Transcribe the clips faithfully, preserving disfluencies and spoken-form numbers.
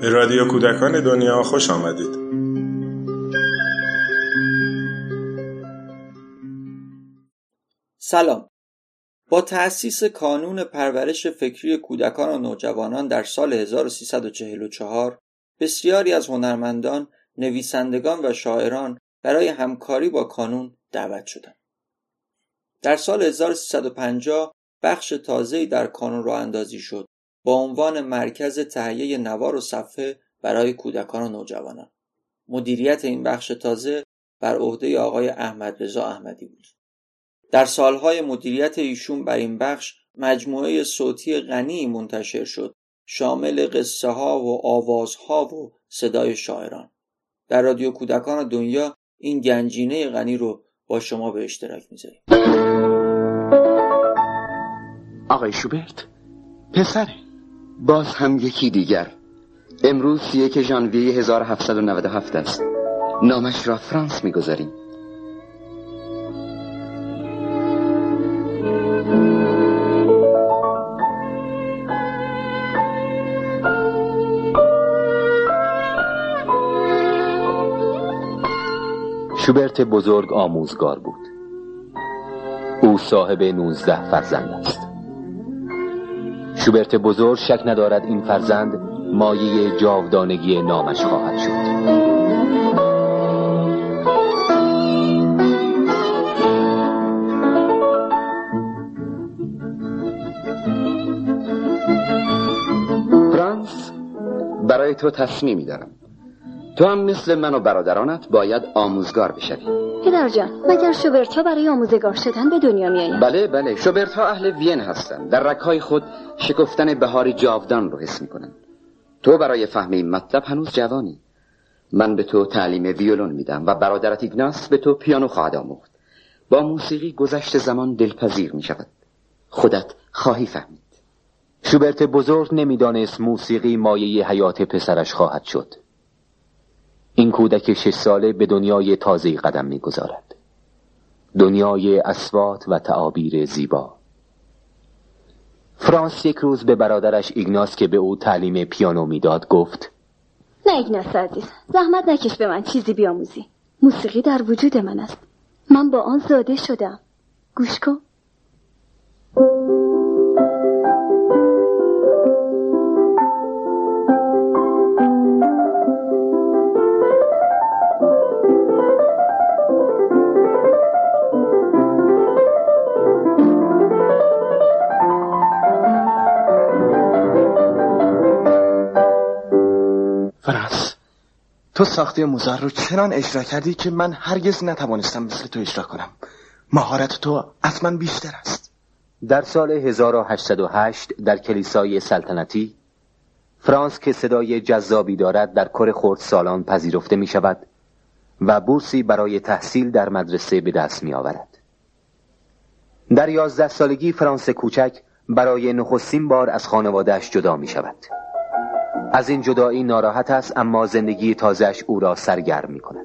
به رادیو کودکان دنیا خوش آمدید. سلام. با تأسیس کانون پرورش فکری کودکان و نوجوانان در سال هزار و سیصد و چهل و چهار، بسیاری از هنرمندان، نویسندگان و شاعران برای همکاری با کانون دعوت شدند. در سال هزار و سیصد و پنجاه بخش تازه‌ای در کانون راه اندازی شد با عنوان مرکز تهیه نوار و صفحه برای کودکان و نوجوانان. مدیریت این بخش تازه بر عهده آقای احمد رضا احمدی بود. در سالهای مدیریت ایشون بر این بخش مجموعه صوتی غنی منتشر شد، شامل قصه ها و آوازها و صدای شاعران. در رادیو کودکان دنیا این گنجینه غنی رو با شما به اشتراک میذاریم. آقای شوبرت، پسره باز هم یکی دیگر. امروز یک ژانویه هزار و هفتصد و نود و هفت است. نامش را فرانس میگذاریم. شوبرت بزرگ آموزگار بود. او صاحب نوزده فرزند است. شوبرت بزرگ شک ندارد این فرزند مایه جاودانگی نامش خواهد شد. فرانس، برای تو تصمیمی دارم. تو هم مثل من و برادرانت باید آموزگار بشوی. پدر جان، مگر شوبرت ها برای آموزگار شدن به دنیا میآیند؟ بله بله، شوبرت ها اهل وین هستند. در رگ‌های خود شکفتن بهار جاودان رو حس میکنند. تو برای فهم این مطلب هنوز جوانی. من به تو تعلیم ویولون میدم و برادرت ایگناس به تو پیانو خواهد آموخت. با موسیقی گذشت زمان دلپذیر میشود. خودت خواهی فهمید. شوبرت بزرگ نمیدانست موسیقی مایه حیات پسرش خواهد شد. این کودک شش ساله به دنیای تازه‌ای قدم می‌گذارد. دنیای اصوات و تعابیر زیبا. فرانس یک روز به برادرش ایگناس که به او تعلیم پیانو میداد گفت: نه ایگناس عزیز، زحمت نکش به من چیزی بیاموزی. موسیقی در وجود من است. من با آن زاده شدم. گوش کن. فرانس، تو ساخته موزارت رو چنان اجرا کردی که من هرگز نتوانستم مثل تو اجرا کنم. مهارت تو حتما بیشتر است. در سال هزار و هشتصد و هشت در کلیسای سلطنتی، فرانس که صدای جذابی دارد در کور خردسالان پذیرفته می شود و بورسی برای تحصیل در مدرسه به دست می آورد. در یازده سالگی فرانس کوچک برای نخستین بار از خانواده‌اش جدا می شود. از این جدایی ناراحت است، اما زندگی تازه‌اش او را سرگرم می‌کند.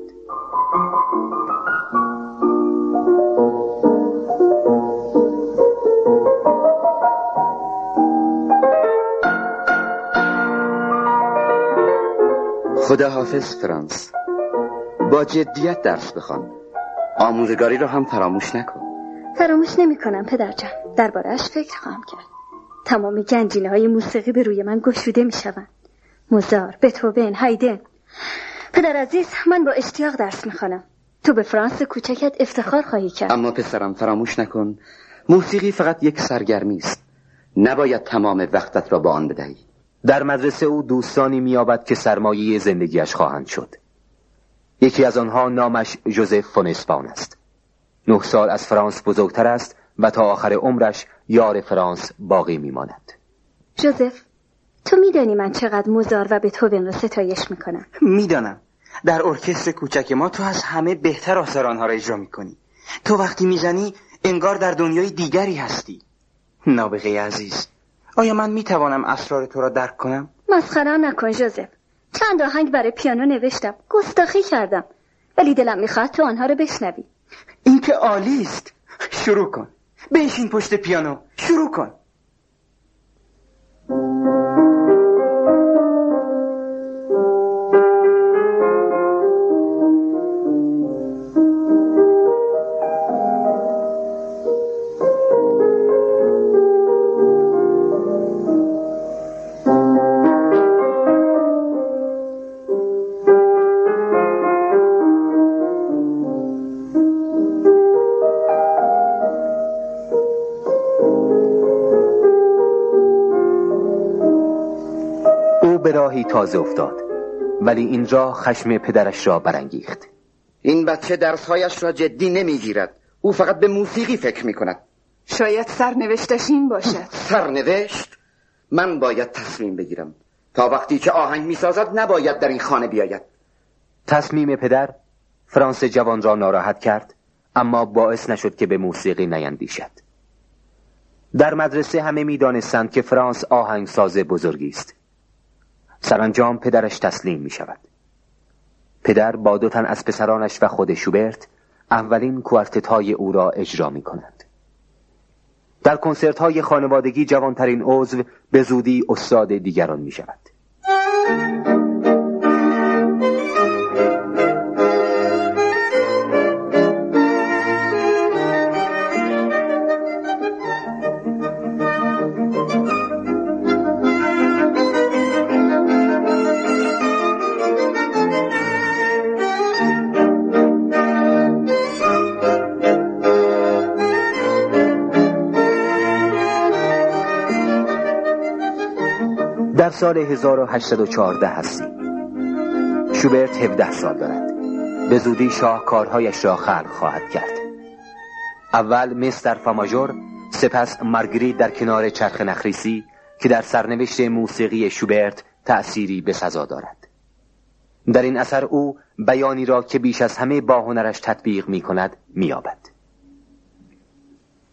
خداحافظ فرانس. با جدیت درس بخوان. آموزگاری را هم فراموش نکن. فراموش نمی‌کنم پدرجان. درباره‌اش فکر خواهم کرد. تمام گنجینه‌های موسیقی به روی من گشوده می‌شوند. موزارت، بتوین، هایدن. پدر عزیز، من با اشتیاق درس میخوانم. تو به فرانس کوچکت افتخار خواهی کرد. اما پسرم فراموش نکن، موسیقی فقط یک سرگرمی است. نباید تمام وقتت را با آن بدهی. در مدرسه او دوستانی مییابد که سرمایه زندگیش خواهند شد. یکی از آنها نامش جوزف فون اسپان است. نه سال از فرانس بزرگتر است و تا آخر عمرش یار فرانس باقی میماند. جوزف، تو میدانی من چقدر موزارت و بتوین را ستایش میکنم؟ میدانم. در ارکستر کوچک ما تو از همه بهتر آثار آنها را اجرا میکنی. تو وقتی میزنی انگار در دنیای دیگری هستی. نابغه عزیز، آیا من میتوانم اسرار تو را درک کنم؟ مسخره نکن جوزف. چند آهنگ برای پیانو نوشتم. گستاخی کردم، ولی دلم میخواد تو آنها را بشنوی. این که عالی است. شروع کن. بنشین پشت پیانو، شروع کن. تازه افتاد، ولی این راه خشم پدرش را برانگیخت. این بچه درسهایش را جدی نمیگیرد، او فقط به موسیقی فکر میکند. شاید سرنوشتش این باشد. سرنوشت؟ من باید تصمیم بگیرم. تا وقتی که آهنگ میسازد نباید در این خانه بیاید. تصمیم پدر فرانس جوان را ناراحت کرد، اما باعث نشد که به موسیقی نیندیشد. در مدرسه همه میدانستند که فرانس آهنگساز بزرگی است. سرانجام پدرش تسلیم می شود. پدر با دو تن از پسرانش و خود شوبرت اولین کوارتت های او را اجرا می کند. در کنسرت های خانوادگی جوانترین عضو به زودی استاد دیگران می شود. سال هزار و هشتصد و چهارده هستی. شوبرت هفده سال دارد. به زودی شاهکارهایش را خلق خواهد کرد. اول مستر فاماژور، سپس مارگریت در کنار چرخ نخریسی که در سرنوشت موسیقی شوبرت تأثیری به سزا دارد. در این اثر او بیانی را که بیش از همه با هنرش تطبیق می کند میابد.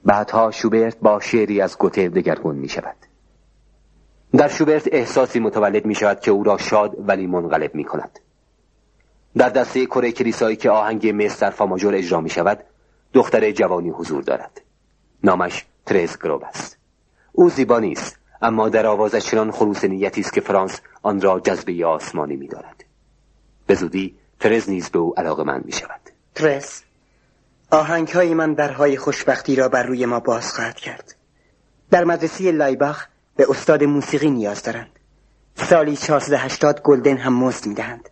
بعدها شوبرت با شعری از گوته دگرگون می شود. در شوبرت احساسی متولد می شود که او را شاد ولی منقلب می کند. در دسته کره کلیسایی که آهنگ مستر فاماژور اجرا می شود، دختر جوانی حضور دارد. نامش تریز گروب است. او زیبا نیست، اما در آوازش چنان خلوص نیتی است که فرانس آن را جذبه آسمانی می دارد. به زودی تریز نیز به او علاقه‌مند می شود. تریز، آهنگ های من درهای خوشبختی را بر روی ما باز خواهد کرد. در مدرسه لایباخ به استاد موسیقی نیاز دارند. سالی چهارصد و هشتاد گلدن هم مزد میدهند.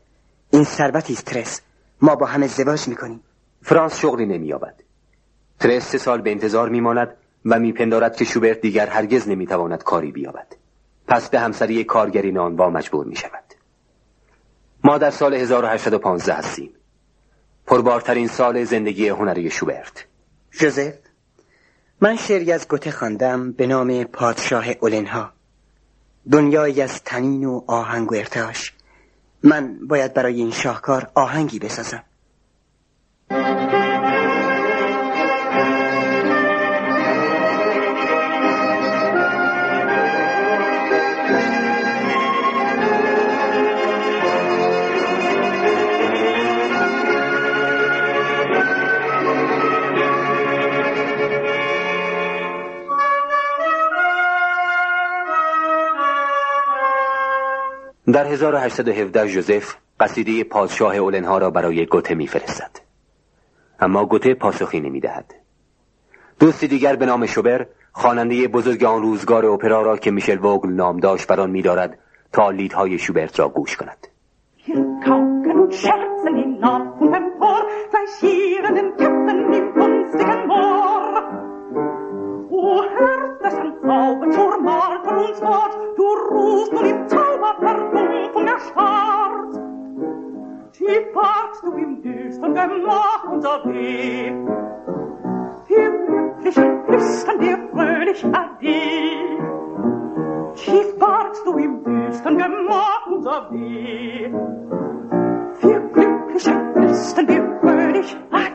این ثروتی است ترس. ما با هم ازدواج میکنیم. فرانس شغلی نمییابد. ترس سه سال به انتظار میماند و میپندارد که شوبرت دیگر هرگز نمیتواند کاری بیابد. پس به همسری کارگری نانوا مجبور میشود. ما در سال هزار و هشتصد و پانزده هستیم. پربارترین سال زندگی هنری شوبرت. جوزف، من شعری از گوته خواندم به نام پادشاه اولنها. دنیایی از طنین و آهنگ و ارتعاش. من باید برای این شاهکار آهنگی بسازم. در هزار و هشتصد و هفده جوزف قصیده پادشاه اولنها را برای گوته میفرستد، اما گوته پاسخی نمیدهد. دوستی دیگر به نام شوبر، خواننده بزرگ آن روزگار اپرا را که میشل وگل نام داشت بران می‌دارد تا لیدهای شوبرت را گوش کند. O Herr dessen Zauber zur Mahl von uns Gott, du ruhst nun im Zauber Verdumpfung erstarrt. Tief warst du im düstern Gemach unser Weg, im üblichen Flüstern dir fröhlich Ade. Tief warst du im düstern Gemach unser Weg, wir glücklichen Flüstern dir fröhlich Ade.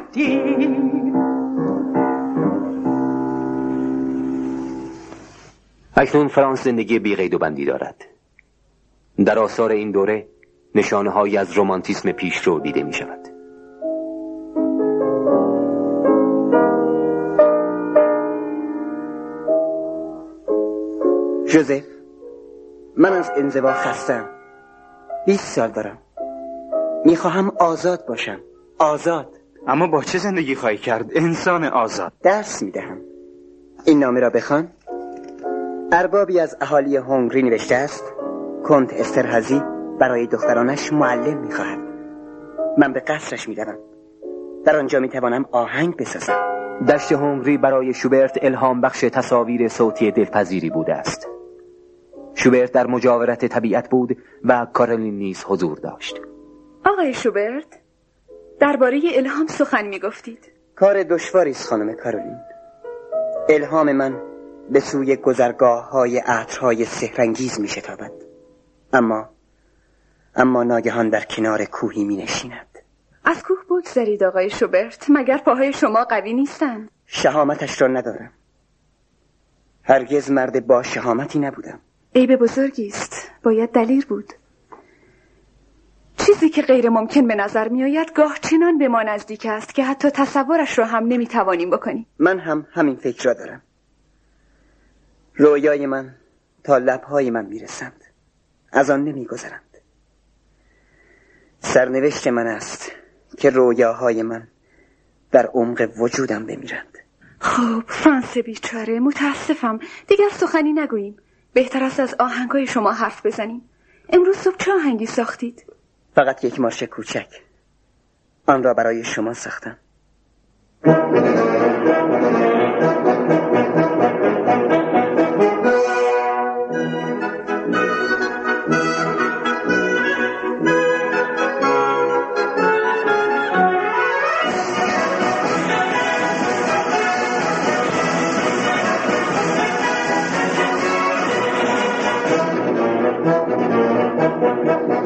اکنون فرانس زندگی بی قید و بندی دارد. در آثار این دوره نشانه‌هایی از رمانتیسم پیشرو دیده می شود. جوزف، من از انزوا خستم. بیست سال دارم. میخواهم آزاد باشم. آزاد. اما با چه زندگی خواهی کرد؟ انسان آزاد. درس میدهم. این نامه را بخوان. اربابی از اهالی هنگری نوشته است کنت استرهزی برای دخترانش معلم میخواهد. من به قصرش میدوم. در آنجا میتوانم آهنگ بسازم. دشت هنگری برای شوبرت الهام بخش تصاویر صوتی دلپذیری بوده است. شوبرت در مجاورت طبیعت بود و کارولین نیز حضور داشت. آقای شوبرت، درباره الهام سخن میگفتید. کار دشواری است خانم کارولین. الهام من به سوی گذرگاه‌های عطرهای سحرانگیز می‌شتابد، اما اما ناگهان در کنار کوهی می‌نشیند. از کوه بگذرید آقای شوبرت، مگر پاهای شما قوی نیستند؟ شهامتش را ندارم. هرگز مرد با شهامتی نبودم. عیب بزرگی است، باید دلیر بود. چیزی که غیر ممکن به نظر می آید گاه چنان به ما نزدیک است که حتی تصورش را هم نمی توانیم بکنیم. من هم همین فکر را دارم. رویای من تا لبهای من می رسند. از آن نمی گذرند. سرنوشت من است که رویاهای من در عمق وجودم بمیرند. خب فرانس بیچاره، متاسفم. دیگر سخنی نگوییم. بهتر است از آهنگای شما حرف بزنیم. امروز صبح چه آهنگی ساختید؟ فقط یک مارش کوچک. آن را برای شما ساختم.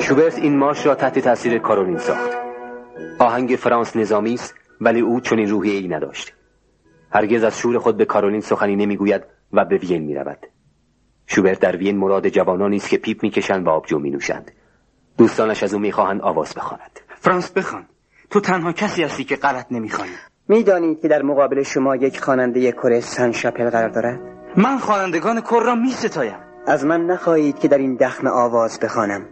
شوبرت این مارش را تحت تاثیر کارولین ساخت. آهنگ فرانس نظامی است، ولی او چنین روحیه‌ای نداشت. هرگز از شور خود به کارولین سخنی نمیگوید و به وین میرود. شوبرت در وین مراد جوانانی است که پیپ میکشند و آبجو مینوشند. دوستانش از او میخواهند آواز بخواند. فرانس بخوان. تو تنها کسی هستی که غلط نمیخوانی. میدانید که در مقابل شما یک خواننده کره سن شاپل قرار دارد؟ من خوانندگان کره را میستایم. از من نخواهید که در این دخمه آواز بخوانم.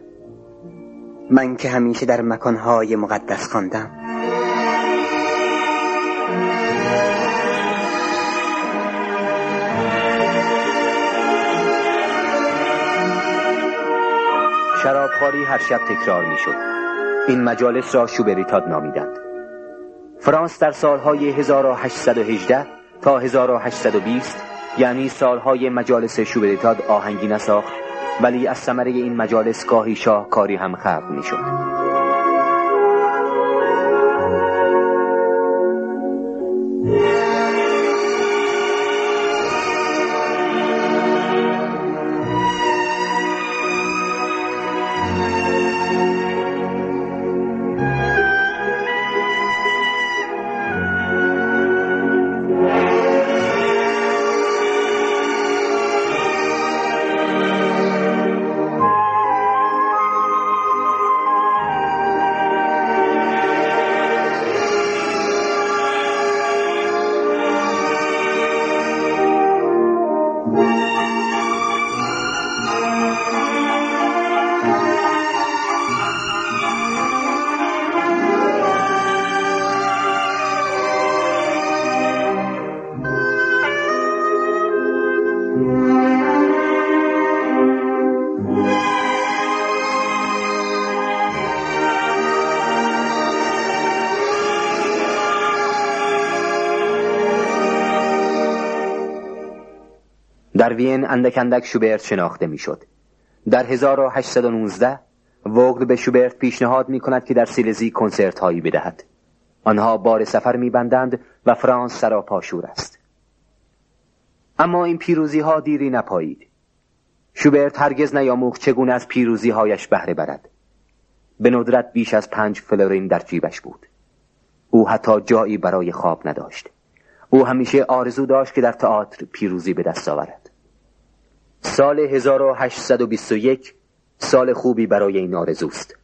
من که همیشه در مکانهای مقدس خواندم. شرابخواری هر شب تکرار می شد. این مجالس را شوبریتاد نامیدند. فرانس در سالهای هزار و هشتصد و هجده تا هزار و هشتصد و بیست، یعنی سالهای مجالس شوبریتاد، آهنگی نساخت، ولی از ثمره این مجالس گاهی شاهکاری هم خلق می‌شد. در وین اندک اندک شوبرت شناخته میشد. در هزار و هشتصد و نوزده وگل به شوبرت پیشنهاد می کند که در سیلزی کنسرت هایی بدهد. آنها بار سفر می بندند و فرانس سراپا شور است. اما این پیروزی ها دیری نپایید. شوبرت هرگز نیاموخت چگونه از پیروزی هایش بهره برد. به ندرت بیش از پنج فلورین در جیبش بود. او حتی جایی برای خواب نداشت. او همیشه آرزو داشت که در تئاتر پیروزی به دست آورد. سال هزار و هشتصد و بیست و یک سال خوبی برای این آرزوست.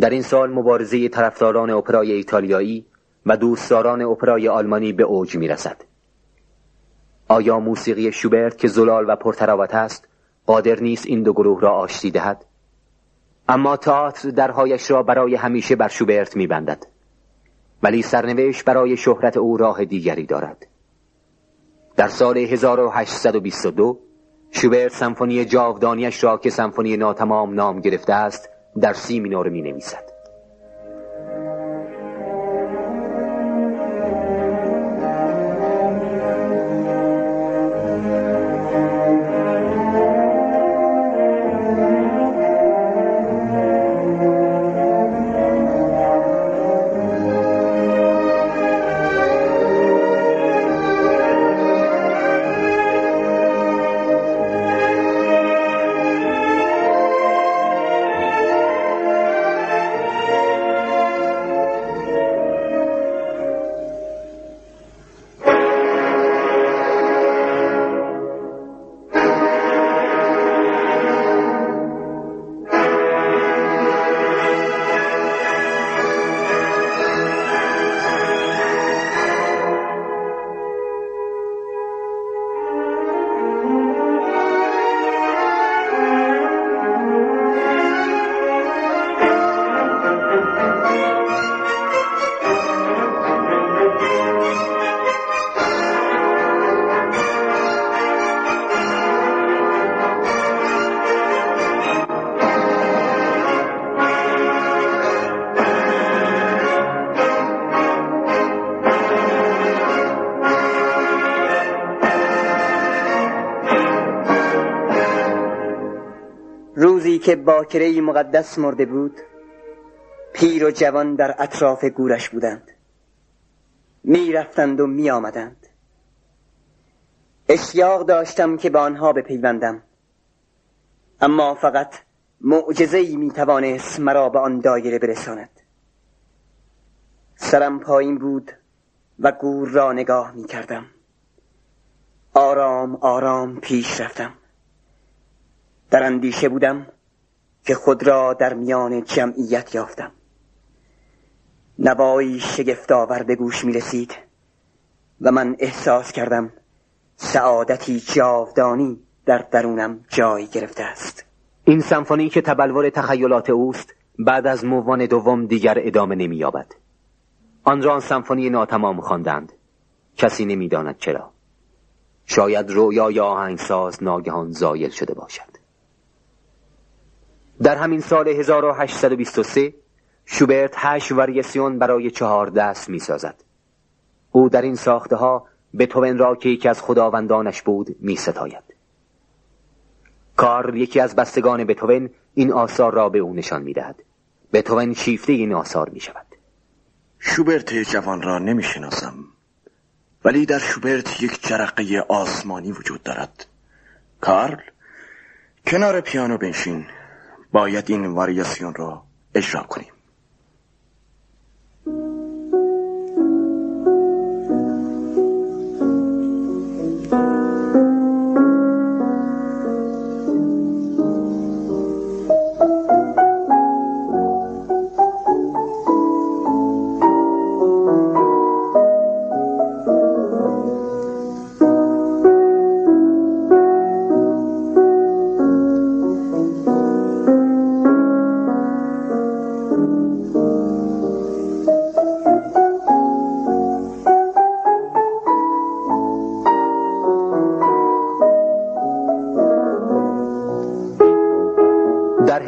در این سال مبارزه طرفداران اپرای ایتالیایی و دوستداران اپرای آلمانی به اوج می رسد. آیا موسیقی شوبرت که زلال و پرتراوت است قادر نیست این دو گروه را آشتی دهد، اما تئاتر درهایش را برای همیشه بر شوبرت می‌بندد. ولی سرنوشت برای شهرت او راه دیگری دارد. در سال هزار و هشتصد و بیست و دو شوبرت سمفونی جاودانیش را که سمفونی ناتمام نام گرفته است در سی مینور می‌نویسد. که باکره مقدس مرده بود، پیر و جوان در اطراف گورش بودند، می رفتند و می آمدند. اشتیاق داشتم که با آنها بپیوندم، اما فقط معجزه‌ای می توانست مرا به آن دایره برساند. سرم پایین بود و گور را نگاه می کردم. آرام آرام پیش رفتم. در اندیشه بودم که خود را در میان جمعیت یافتم. نوایی شگفت‌آور به گوش می رسید و من احساس کردم سعادتی جاودانی در درونم جای گرفته است. این سمفونی که تبلور تخیلات اوست بعد از موان دوم دیگر ادامه نمی یابد. آن را سمفونی ناتمام خواندند. کسی نمی داند چرا. شاید رویا یا آهنگساز ناگهان زایل شده باشد. در همین سال هزار و هشتصد و بیست و سه شوبرت هشت واریاسیون برای چهار دست می سازد. او در این ساخته ها بتوین را که یکی از خداوندانش بود می ستاید. کارل یکی از بستگان بتوین این آثار را به او نشان می دهد. بتوین شیفته این آثار می شود. شوبرت جوان را نمی شناسم، ولی در شوبرت یک جرقه آسمانی وجود دارد. کارل، کنار پیانو بنشین، باید این واریاسیون را اجرا کنیم.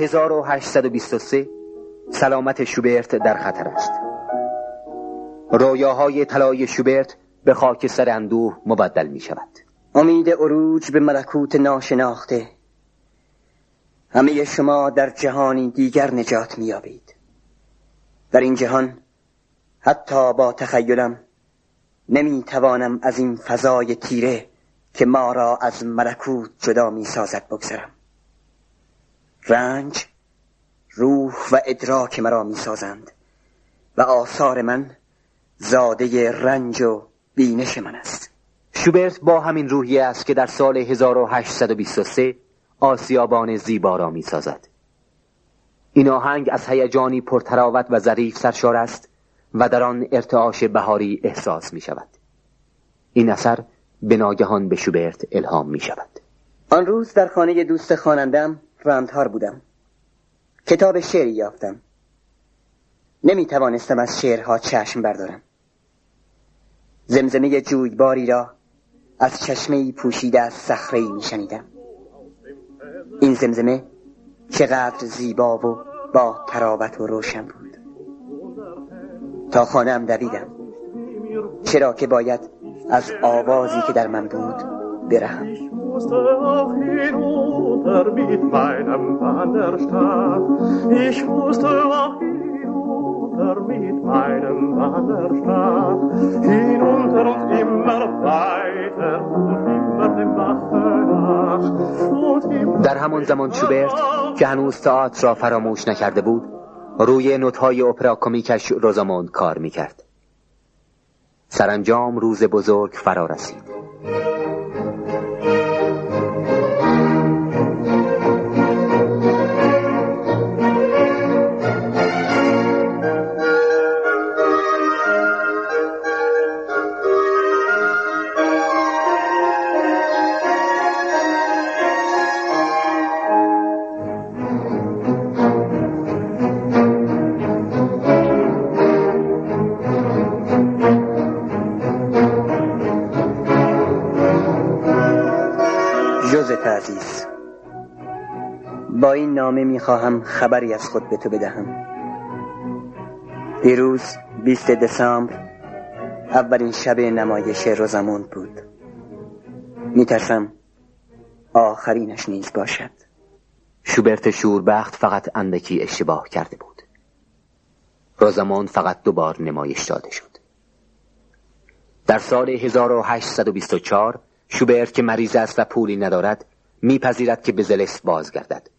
هزار و هشتصد و بیست و سه سلامت شوبرت در خطر است. رویاهای طلایی شوبرت به خاک سر اندوه مبدل می شود. امید عروج به ملکوت ناشناخته. همه شما در جهانی دیگر نجات می یابید. در این جهان حتی با تخیلم نمی توانم از این فضای تیره که ما را از ملکوت جدا می سازد بگذرم. رنج، روح و ادراک مرا می سازند و آثار من زاده رنج و بینش من است. شوبرت با همین روحیه است که در سال هزار و هشتصد و بیست و سه آسیابان زیبا را می سازد. این آهنگ از هیجانی پرتراوت و ظریف سرشار است و در آن ارتعاش بهاری احساس می شود. این اثر به ناگهان به شوبرت الهام می شود. آن روز در خانه دوست خواننده‌ام رامتار بودم. کتاب شعری یافتم. نمی توانستم از شعرها چشم بردارم. زمزمه جویباری را از چشمه‌ای پوشیده از صخره‌ای می شنیدم. این زمزمه چقدر زیبا و با تراوت و روشن بود. تا خانه‌ام دویدم، چرا که باید از آوازی که در من بود برهم. mit meinem Wanderstab hinunter und immer weiter und immer dem Wasser nach. در همان زمان شوبرت که هنوز تئاتر را فراموش نکرده بود، روی نوت‌های اپرا کمیکش روزاموند کار می‌کرد. سرانجام روز بزرگ فرا رسید. عزیز، با این نامه میخواهم خبری از خود به تو بدهم. دیروز بیست دسامبر اولین شب نمایش روزاموند بود. میترسم آخرینش نیز باشد. شوبرت شوربخت فقط اندکی اشتباه کرده بود. روزاموند فقط دو بار نمایش داده شد. در سال هزار و هشتصد و بیست و چهار شوبرت که مریض است و پولی ندارد میپذیرد که به زلس بازگردد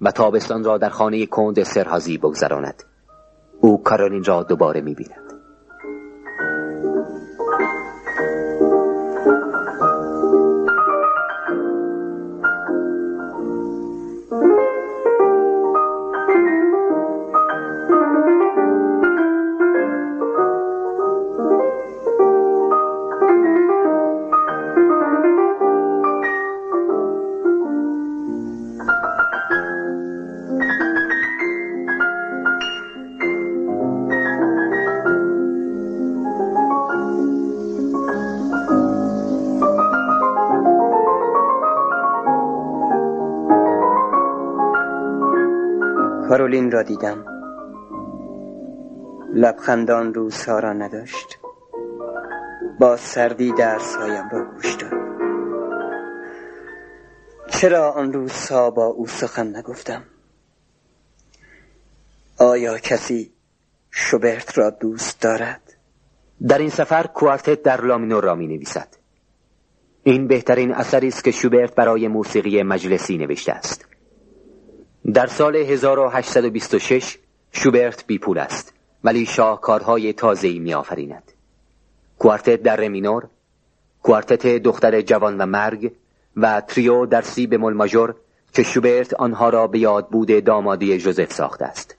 و تابستان را در خانه کنت استرهزی بگذراند. او کارولین را دوباره میبیند. کارولین را دیدم. لبخندان روزها را نداشت. با سردی درسهایم را گوش داد. چرا آن روزها با او سخن نگفتم؟ آیا کسی شوبرت را دوست دارد؟ در این سفر کوارتت در لامینور را می نویسد. این بهترین اثری است که شوبرت برای موسیقی مجلسی نوشته است. در سال هزار و هشتصد و بیست و شش شوبرت بی پول است، ولی شاهکارهای تازه‌ای می‌آفریند. کوارتت در ر مینور، کوارتت دختر جوان و مرگ و تریو در سی بمول ماژور که شوبرت آنها را به یاد بود دامادی جوزف ساخته است.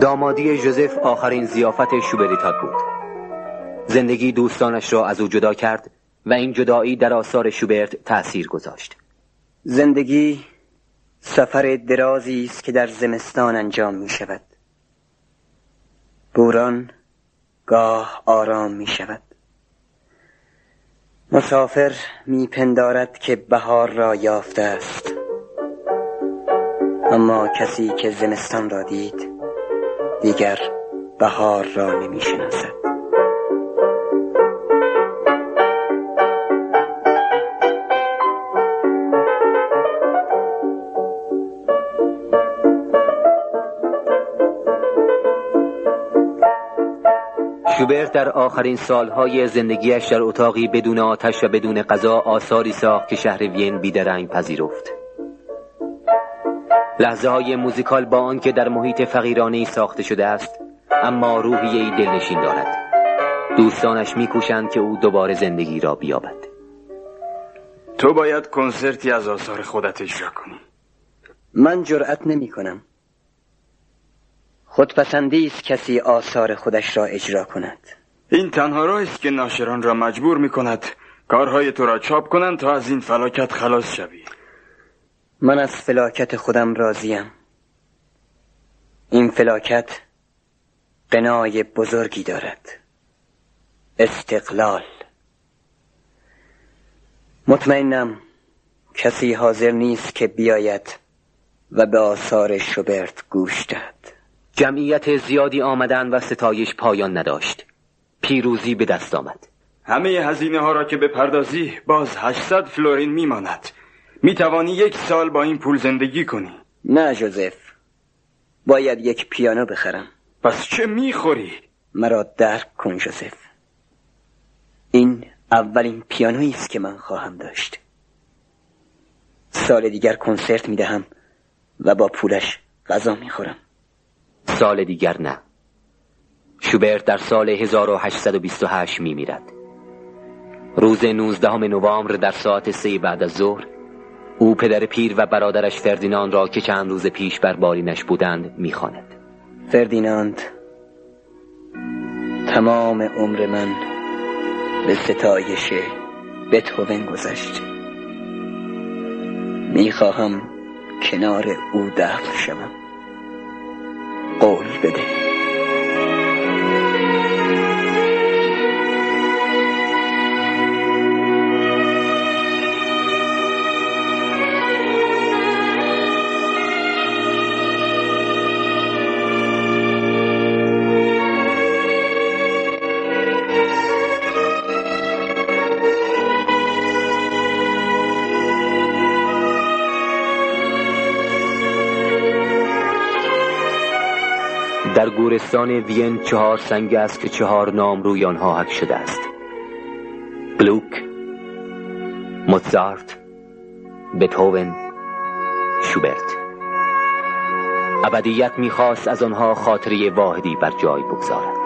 دامادی جوزف آخرین ضیافت شوبریتات بود. زندگی دوستانش را از او جدا کرد و این جدایی در آثار شوبرت تأثیر گذاشت. زندگی سفر درازی است که در زمستان انجام می شود. بوران گاه آرام می شود. مسافر می پندارد که بهار را یافته است، اما کسی که زمستان را دید دیگر بهار را نمی‌شناسد. شوبرت در آخرین سالهای زندگیش در اتاقی بدون آتش و بدون غذا آثاری ساخت که شهر وین بیدرنگ پذیرفت. لحظه های موزیکال با آنکه در محیط فقیرانه‌ای ساخته شده است، اما روحیه‌ای دلنشین دارد. دوستانش می‌کوشند که او دوباره زندگی را بیابد. تو باید کنسرتی از آثار خودت اجرا کنی. من جرأت نمی‌کنم. خودپسندی است کسی آثار خودش را اجرا کند. این تنها راهی است که ناشران را مجبور می‌کند کارهای تو را چاپ کنند تا از این فلاکت خلاص شوی. من از فلاکت خودم راضیم. این فلاکت قنای بزرگی دارد. استقلال. مطمئنم کسی حاضر نیست که بیاید و به آثار شوبرت گوش دهد. جمعیت زیادی آمدن و ستایش پایان نداشت. پیروزی به دست آمد. همه هزینه ها را که به پردازی باز هشتصد فلورین میماند. می توانی یک سال با این پول زندگی کنی. نه جوزف، باید یک پیانو بخرم. پس چه میخوری؟ مرا درک کن جوزف. این اولین پیانویی است که من خواهم داشت. سال دیگر کنسرت میدهم و با پولش غذا میخورم. سال دیگر نه. شوبرت در سال هزار و هشتصد و بیست و هشت میمیرد. روز نوزدهم نوامبر در ساعت سه بعد از ظهر او پدر پیر و برادرش فردیناند را که چند روز پیش بر بالینش بودند میخواند. فردیناند، تمام عمر من به ستایش بتوین گذشت. میخواهم کنار او دفن شوم. قول بده. در گورستان وین چهار سنگ است که چهار نام روی آنها حک شده است: گلوک، موزارت، بتوین، شوبرت. ابدیت میخواست از آنها خاطره واحدی بر جای بگذارد.